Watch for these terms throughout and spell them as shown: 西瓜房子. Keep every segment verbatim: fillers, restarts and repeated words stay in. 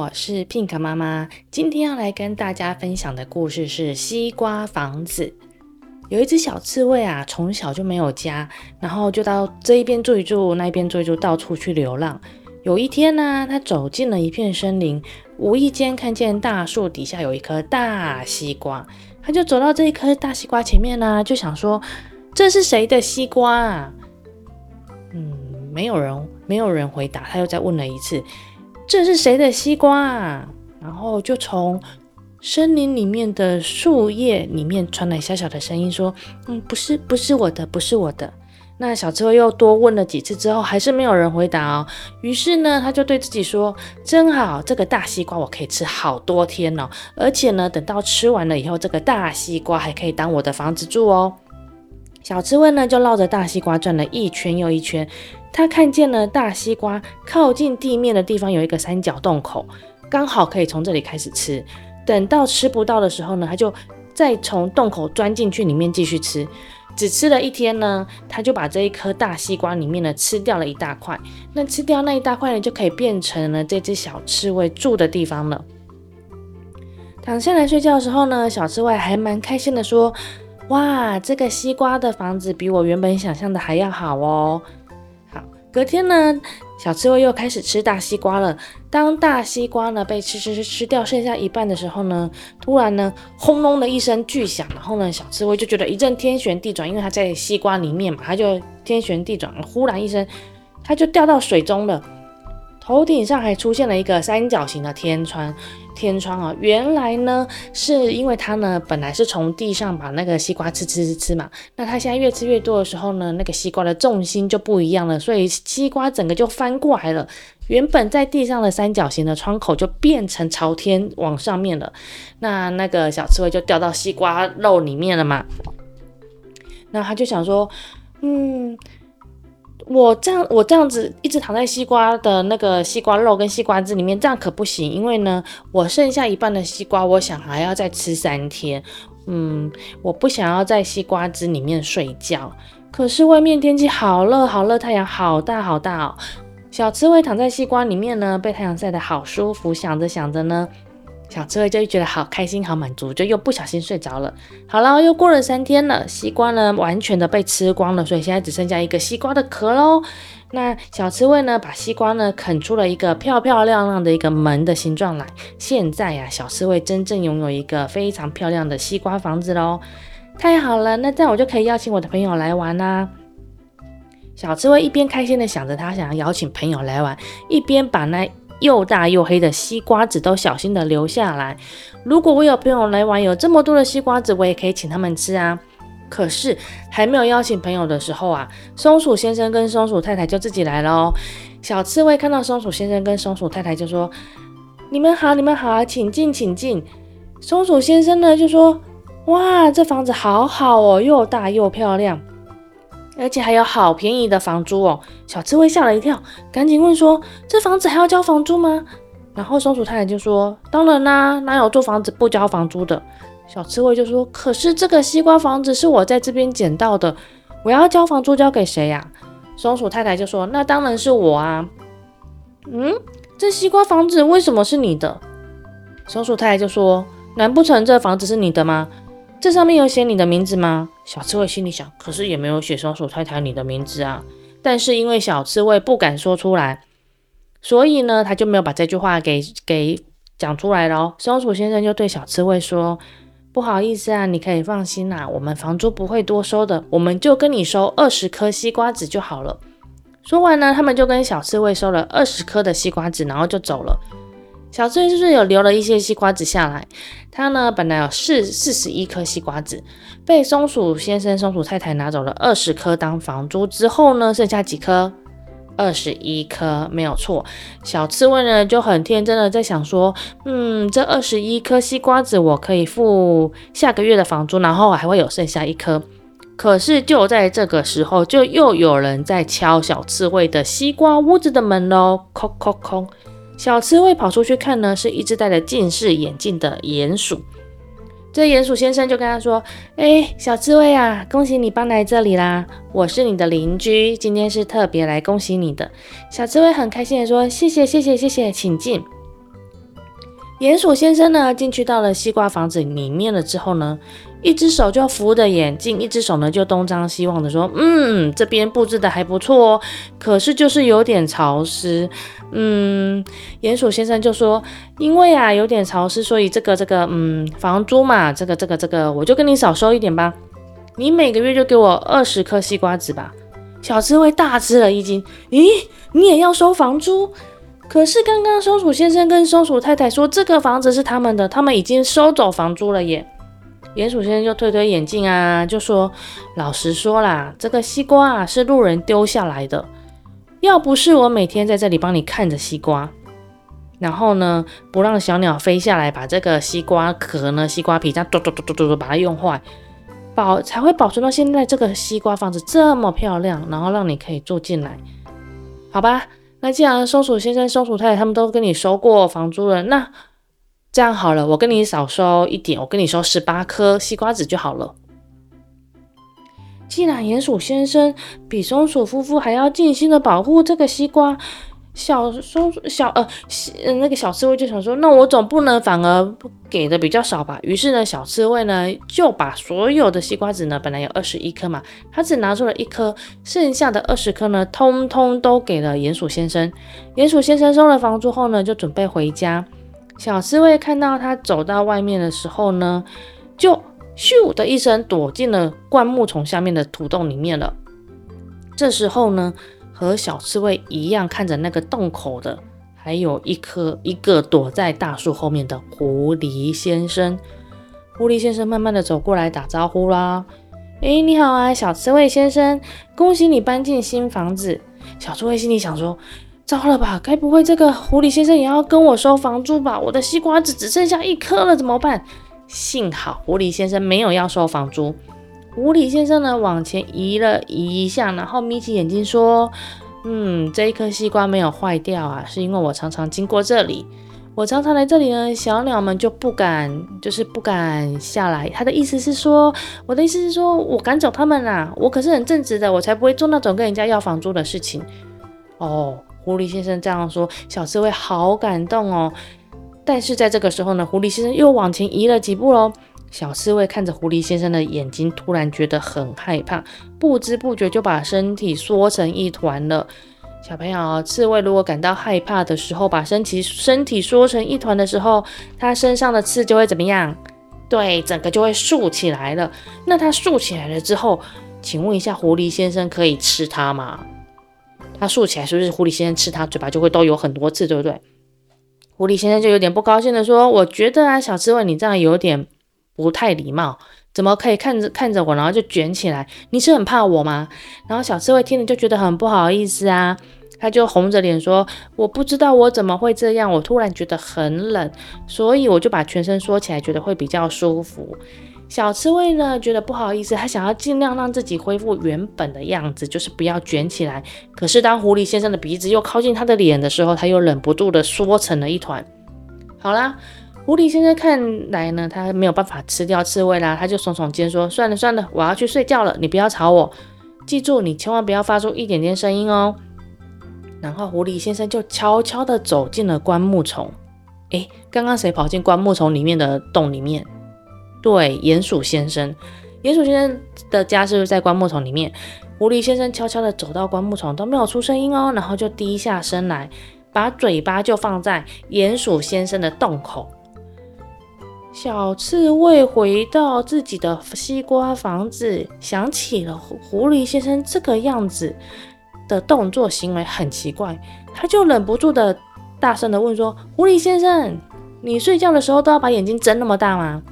我是 Pink 妈妈，今天要来跟大家分享的故事是西瓜房子。有一只小刺猬啊，从小就没有家，然后就到这一边住一住，那一边住一住，到处去流浪。有一天呢、啊，它走进了一片森林，无意间看见大树底下有一颗大西瓜，它就走到这一颗大西瓜前面呢、啊，就想说这是谁的西瓜啊？嗯，没有人，没有人回答。他又再问了一次。这是谁的西瓜啊？然后就从森林里面的树叶里面传来小小的声音说：“嗯，不是，不是我的，不是我的。”那小刺猬又多问了几次之后，还是没有人回答哦。于是呢，他就对自己说：“真好，这个大西瓜我可以吃好多天哦，而且呢，等到吃完了以后，这个大西瓜还可以当我的房子住哦。”小刺猬呢，就绕着大西瓜转了一圈又一圈。他看见了大西瓜靠近地面的地方有一个三角洞口，刚好可以从这里开始吃。等到吃不到的时候呢，他就再从洞口钻进去里面继续吃。只吃了一天呢，他就把这一颗大西瓜里面呢吃掉了一大块。那吃掉那一大块呢，就可以变成了这只小刺猬住的地方了。躺下来睡觉的时候呢，小刺猬还蛮开心的说：“哇，这个西瓜的房子比我原本想象的还要好哦。”隔天呢，小刺猬又开始吃大西瓜了。当大西瓜呢被吃吃吃吃掉剩下一半的时候呢，突然呢轰隆的一声巨响，然后呢小刺猬就觉得一阵天旋地转，因为它在西瓜里面嘛，它就天旋地转，忽然一声它就掉到水中了，头顶上还出现了一个三角形的天窗。天窗啊，原来呢是因为它呢本来是从地上把那个西瓜吃吃吃吃嘛，那它现在越吃越多的时候呢，那个西瓜的重心就不一样了，所以西瓜整个就翻过来了，原本在地上的三角形的窗口就变成朝天往上面了。那那个小刺猬就掉到西瓜肉里面了嘛，那他就想说，嗯。我这样，我这样子一直躺在西瓜的那个西瓜肉跟西瓜汁里面，这样可不行。因为呢，我剩下一半的西瓜，我想还要再吃三天。嗯，我不想要在西瓜汁里面睡觉。可是外面天气好热好热，太阳好大好大哦。小刺猬躺在西瓜里面呢，被太阳晒得好舒服。想着想着呢，小刺猬就觉得好开心好满足，就又不小心睡着了。好了，又过了三天了，西瓜呢完全的被吃光了，所以现在只剩下一个西瓜的壳咯。那小刺猬呢把西瓜呢啃出了一个漂漂亮亮的一个门的形状来。现在啊，小刺猬真正拥有一个非常漂亮的西瓜房子咯。太好了，那这样我就可以邀请我的朋友来玩啦、啊。小刺猬一边开心的想着他想要邀请朋友来玩，一边把那又大又黑的西瓜籽都小心的留下来。如果我有朋友来玩，有这么多的西瓜籽，我也可以请他们吃啊。可是还没有邀请朋友的时候啊，松鼠先生跟松鼠太太就自己来了哦。小刺猬看到松鼠先生跟松鼠太太就说：“你们好，你们好，请进，请进。”松鼠先生呢就说：“哇，这房子好好哦，又大又漂亮，而且还有好便宜的房租哦。”小刺猬吓了一跳，赶紧问说：“这房子还要交房租吗？”然后松鼠太太就说：“当然啦、啊，哪有住房子不交房租的？”小刺猬就说：“可是这个西瓜房子是我在这边捡到的，我要交房租交给谁呀、啊？”松鼠太太就说：“那当然是我啊。”“嗯，这西瓜房子为什么是你的？”松鼠太太就说：“难不成这房子是你的吗？这上面有写你的名字吗？”小刺猬心里想，可是也没有写松鼠太太你的名字啊。但是因为小刺猬不敢说出来，所以呢，他就没有把这句话给给讲出来了。松鼠先生就对小刺猬说：“不好意思啊，你可以放心啦、啊，我们房租不会多收的，我们就跟你收二十颗西瓜籽就好了。”说完呢，他们就跟小刺猬收了二十颗的西瓜籽，然后就走了。小刺猬是不是有留了一些西瓜籽下来？它呢本来有四十一颗西瓜籽，被松鼠先生、松鼠太太拿走了二十颗当房租之后呢，剩下几颗？二十一颗，没有错。小刺猬呢就很天真的在想说，嗯，这二十一颗西瓜籽我可以付下个月的房租，然后还会有剩下一颗。可是就在这个时候，就又有人在敲小刺猬的西瓜屋子的门咯，叩叩叩。小刺猬跑出去看呢，是一只戴着近视眼镜的鼹鼠。这鼹鼠先生就跟他说：“哎，小刺猬啊，恭喜你搬来这里啦！我是你的邻居，今天是特别来恭喜你的。”小刺猬很开心的说：“谢谢，谢谢，谢谢，请进。”鼹鼠先生呢进去到了西瓜房子里面了之后呢，一只手就扶着眼镜，一只手呢就东张西望的说，嗯，这边布置的还不错哦，可是就是有点潮湿。嗯，鼹鼠先生就说，因为啊有点潮湿，所以这个这个嗯房租嘛，这个这个这个我就跟你少收一点吧，你每个月就给我二十颗西瓜籽吧。小刺猬大吃了一惊，咦，你也要收房租？可是刚刚松鼠先生跟松鼠太太说这个房子是他们的，他们已经收走房租了耶。鼹鼠先生就推推眼镜啊，就说，老实说啦，这个西瓜啊是路人丢下来的，要不是我每天在这里帮你看着西瓜，然后呢不让小鸟飞下来把这个西瓜壳呢西瓜皮这样嘟嘟嘟嘟嘟嘟把它用坏，保才会保存到现在这个西瓜房子这么漂亮，然后让你可以住进来。好吧，那既然松鼠先生松鼠太太他们都跟你收过房租了，那这样好了，我跟你少收一点，我跟你收十八颗西瓜籽就好了。既然鼹鼠先生比松鼠夫妇还要尽心的保护这个西瓜，小松小呃那个小刺猬就想说，那我总不能反而给的比较少吧。于是呢，小刺猬呢就把所有的西瓜籽呢，本来有二十一颗嘛，他只拿出了一颗，剩下的二十颗呢，通通都给了鼹鼠先生。鼹鼠先生收了房租后呢，就准备回家。小刺猬看到他走到外面的时候呢，就咻的一声躲进了灌木丛下面的土洞里面了。这时候呢，和小刺猬一样看着那个洞口的，还有一颗一个躲在大树后面的狐狸先生。狐狸先生慢慢的走过来打招呼啦，诶，你好啊，小刺猬先生，恭喜你搬进新房子。小刺猬心里想说，糟了吧，该不会这个狐狸先生也要跟我收房租吧？我的西瓜籽只剩下一颗了，怎么办？幸好狐狸先生没有要收房租。狐狸先生呢往前移了移一下，然后眯起眼睛说，嗯，这一颗西瓜没有坏掉啊，是因为我常常经过这里，我常常来这里呢，小鸟们就不敢就是不敢下来。他的意思是说，我的意思是说我赶走他们啦、啊，我可是很正直的，我才不会做那种跟人家要房租的事情哦。狐狸先生这样说，小刺猬好感动哦。但是在这个时候呢，狐狸先生又往前移了几步咯。小刺猬看着狐狸先生的眼睛，突然觉得很害怕，不知不觉就把身体缩成一团了。小朋友，刺猬如果感到害怕的时候，把身体身体缩成一团的时候，它身上的刺就会怎么样？对，整个就会竖起来了。那它竖起来了之后，请问一下，狐狸先生可以吃它吗？它竖起来是不是狐狸先生吃它嘴巴就会都有很多刺，对不对？狐狸先生就有点不高兴的说，我觉得啊，小刺猬你这样有点不太礼貌，怎么可以看着看着我然后就卷起来，你是很怕我吗？然后小刺猬听了就觉得很不好意思啊，他就红着脸说，我不知道我怎么会这样，我突然觉得很冷，所以我就把全身缩起来，觉得会比较舒服。小刺猬呢觉得不好意思，他想要尽量让自己恢复原本的样子，就是不要卷起来。可是当狐狸先生的鼻子又靠近他的脸的时候，他又忍不住的缩成了一团。好啦，狐狸先生看来呢，他没有办法吃掉刺猬啦，他就耸耸肩说，算了算了，我要去睡觉了，你不要吵我，记住你千万不要发出一点点声音哦。然后狐狸先生就悄悄的走进了灌木丛。诶，刚刚谁跑进灌木丛里面的洞里面？对，鼹鼠先生。鼹鼠先生的家是不是在灌木丛里面？狐狸先生悄悄的走到灌木丛，都没有出声音哦，然后就低下身来，把嘴巴就放在鼹鼠先生的洞口。小刺猬回到自己的西瓜房子，想起了狐狸先生这个样子的动作行为很奇怪，他就忍不住的大声的问说，狐狸先生，你睡觉的时候都要把眼睛睁那么大吗？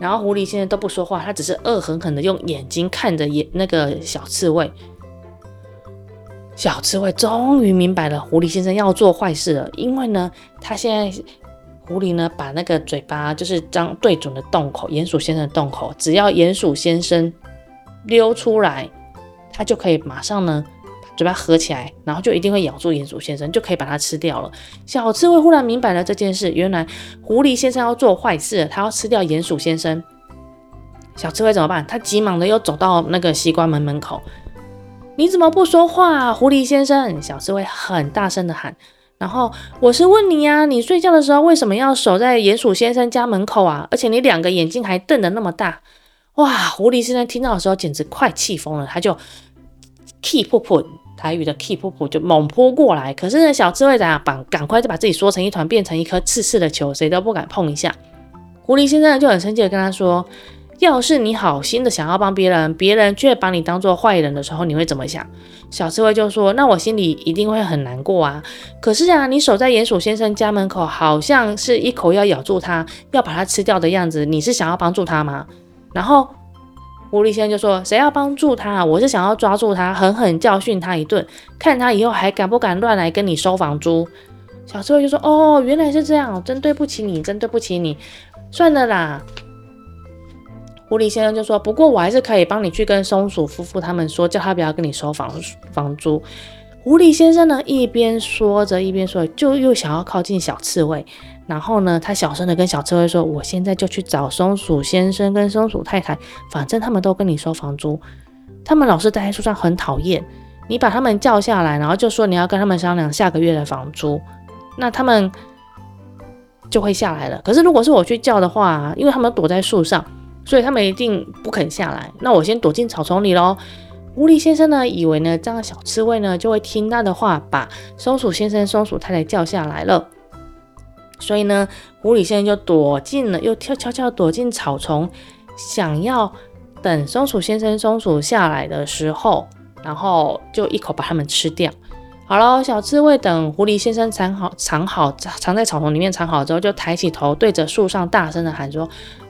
然后狐狸先生都不说话，他只是恶狠狠的用眼睛看着眼那个小刺猬。小刺猬终于明白了狐狸先生要做坏事了，因为呢他现在狐狸呢，把那个嘴巴就是张对准的洞口，鼹鼠先生的洞口，只要鼹鼠先生溜出来，它就可以马上呢把嘴巴合起来，然后就一定会咬住鼹鼠先生，就可以把它吃掉了。小刺猬忽然明白了这件事，原来狐狸先生要做坏事了，他要吃掉鼹鼠先生。小刺猬怎么办？他急忙的又走到那个西瓜门门口，你怎么不说话啊，狐狸先生？小刺猬很大声的喊。然后我是问你啊，你睡觉的时候为什么要守在鼹鼠先生家门口啊？而且你两个眼睛还瞪得那么大。哇，狐狸先生听到的时候简直快气疯了，他就气噗噗，台语的气噗噗就猛扑过来。可是呢，小智慧仔啊，赶赶快就把自己缩成一团，变成一颗刺刺的球，谁都不敢碰一下。狐狸先生就很生气的跟他说：“要是你好心的想要帮别人，别人却把你当做坏人的时候，你会怎么想？”小刺猬就说：“那我心里一定会很难过啊！可是啊，你守在鼹鼠先生家门口，好像是一口要咬住他，要把他吃掉的样子，你是想要帮助他吗？”然后狐狸先生就说：“谁要帮助他？我是想要抓住他，狠狠教训他一顿，看他以后还敢不敢乱来跟你收房租。”小刺猬就说：“哦，原来是这样，真对不起你，真对不起你，算了啦。”狐狸先生就说：“不过我还是可以帮你去跟松鼠夫妇他们说，叫他不要跟你收房房租。”狐狸先生呢，一边说着一边说，就又想要靠近小刺猬。然后呢，他小声的跟小刺猬说：“我现在就去找松鼠先生跟松鼠太太，反正他们都跟你收房租，他们老是待在树上很讨厌。你把他们叫下来，然后就说你要跟他们商量下个月的房租，那他们就会下来了。可是如果是我去叫的话，因为他们躲在树上。”所以他们一定不肯下来，那我先躲进草丛里咯。狐狸先生呢，以为呢这样小刺猬呢就会听他的话，把松鼠先生、松鼠太太叫下来了。所以呢，狐狸先生就躲进了，又悄悄悄躲进草丛，想要等松鼠先生、松鼠下来的时候，然后就一口把他们吃掉。好了，小刺猬等狐狸先生藏好、藏好、藏在草丛里面藏好之后，就抬起头对着树上大声的喊说：“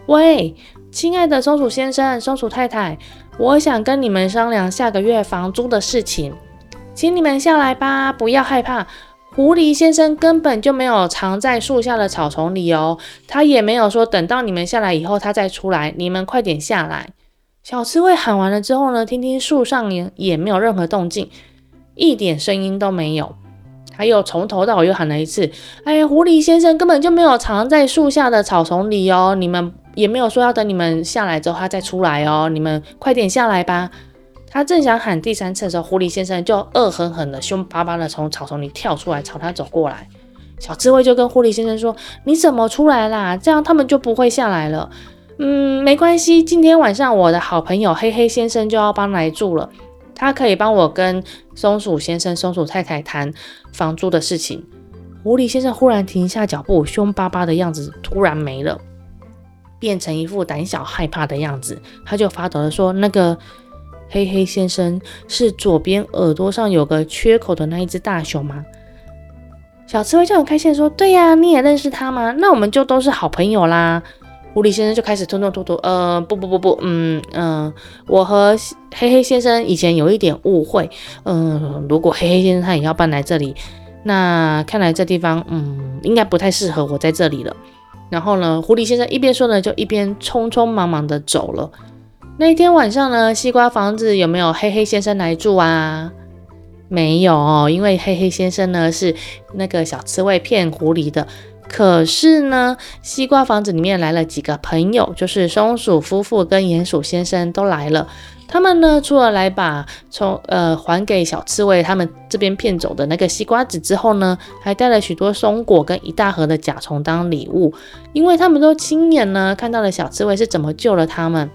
喂！亲爱的松鼠先生、松鼠太太，我想跟你们商量下个月房租的事情，请你们下来吧，不要害怕。狐狸先生根本就没有藏在树下的草丛里哦，他也没有说等到你们下来以后他再出来，你们快点下来。”小刺猬喊完了之后呢，听听树上 也, 也没有任何动静，一点声音都没有。还有从头到尾又喊了一次：“哎，狐狸先生根本就没有藏在树下的草丛里哦，你们也没有说要等你们下来之后他再出来哦，你们快点下来吧。”他正想喊第三次的时候，狐狸先生就恶狠狠的、凶巴巴的从草丛里跳出来，朝他走过来。小刺猬就跟狐狸先生说：“你怎么出来啦？这样他们就不会下来了。”“嗯，没关系，今天晚上我的好朋友黑黑先生就要搬来住了，他可以帮我跟松鼠先生、松鼠太太谈房租的事情。”狐狸先生忽然停下脚步，凶巴巴的样子突然没了，变成一副胆小害怕的样子。他就发抖的说：“那个黑黑先生是左边耳朵上有个缺口的那一只大熊吗？”小刺猬就很开心说：“对呀、啊，你也认识他吗？那我们就都是好朋友啦。”狐狸先生就开始吞吞吐吐：“呃，不不不不，嗯嗯、呃，我和黑黑先生以前有一点误会。嗯、呃，如果黑黑先生他也要搬来这里，那看来这地方嗯应该不太适合我在这里了。”然后呢，狐狸先生一边说呢，就一边匆匆忙忙的走了。那一天晚上呢，西瓜房子有没有黑黑先生来住啊？没有哦，因为黑黑先生呢是那个小刺猬骗狐狸的。可是呢，西瓜房子里面来了几个朋友，就是松鼠夫妇跟鼹鼠先生都来了。他们呢，除了来把从呃还给小刺猬他们这边骗走的那个西瓜子之后呢，还带了许多松果跟一大盒的甲虫当礼物，因为他们都亲眼呢看到了小刺猬是怎么救了他们。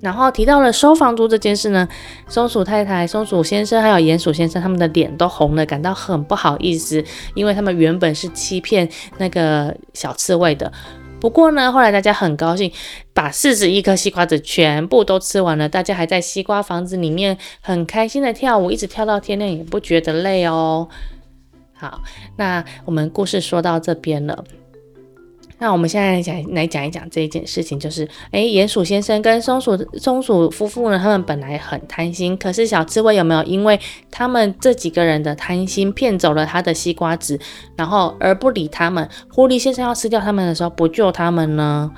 然后提到了收房租这件事呢，松鼠太太、松鼠先生还有鼹鼠先生他们的脸都红了，感到很不好意思，因为他们原本是欺骗那个小刺猬的。不过呢，后来大家很高兴，把四十一颗西瓜子全部都吃完了，大家还在西瓜房子里面很开心的跳舞，一直跳到天亮也不觉得累哦。好，那我们故事说到这边了。那我们现在来讲来讲一讲这一件事情，就是哎，鼹鼠先生跟松鼠松鼠夫妇呢，他们本来很贪心，可是小刺猬有没有因为他们这几个人的贪心骗走了他的西瓜子，然后而不理他们？狐狸先生要吃掉他们的时候不救他们呢？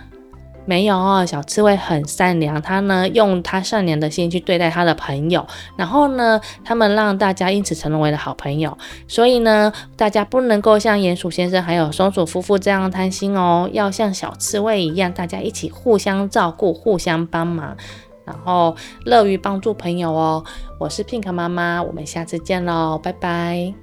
没有哦，小刺猬很善良，他呢用他善良的心去对待他的朋友，然后呢，他们让大家因此成为了好朋友。所以呢，大家不能够像鼹鼠先生还有松鼠夫妇这样贪心哦，要像小刺猬一样，大家一起互相照顾、互相帮忙，然后乐于帮助朋友哦。我是 Pink 妈妈，我们下次见喽，拜拜。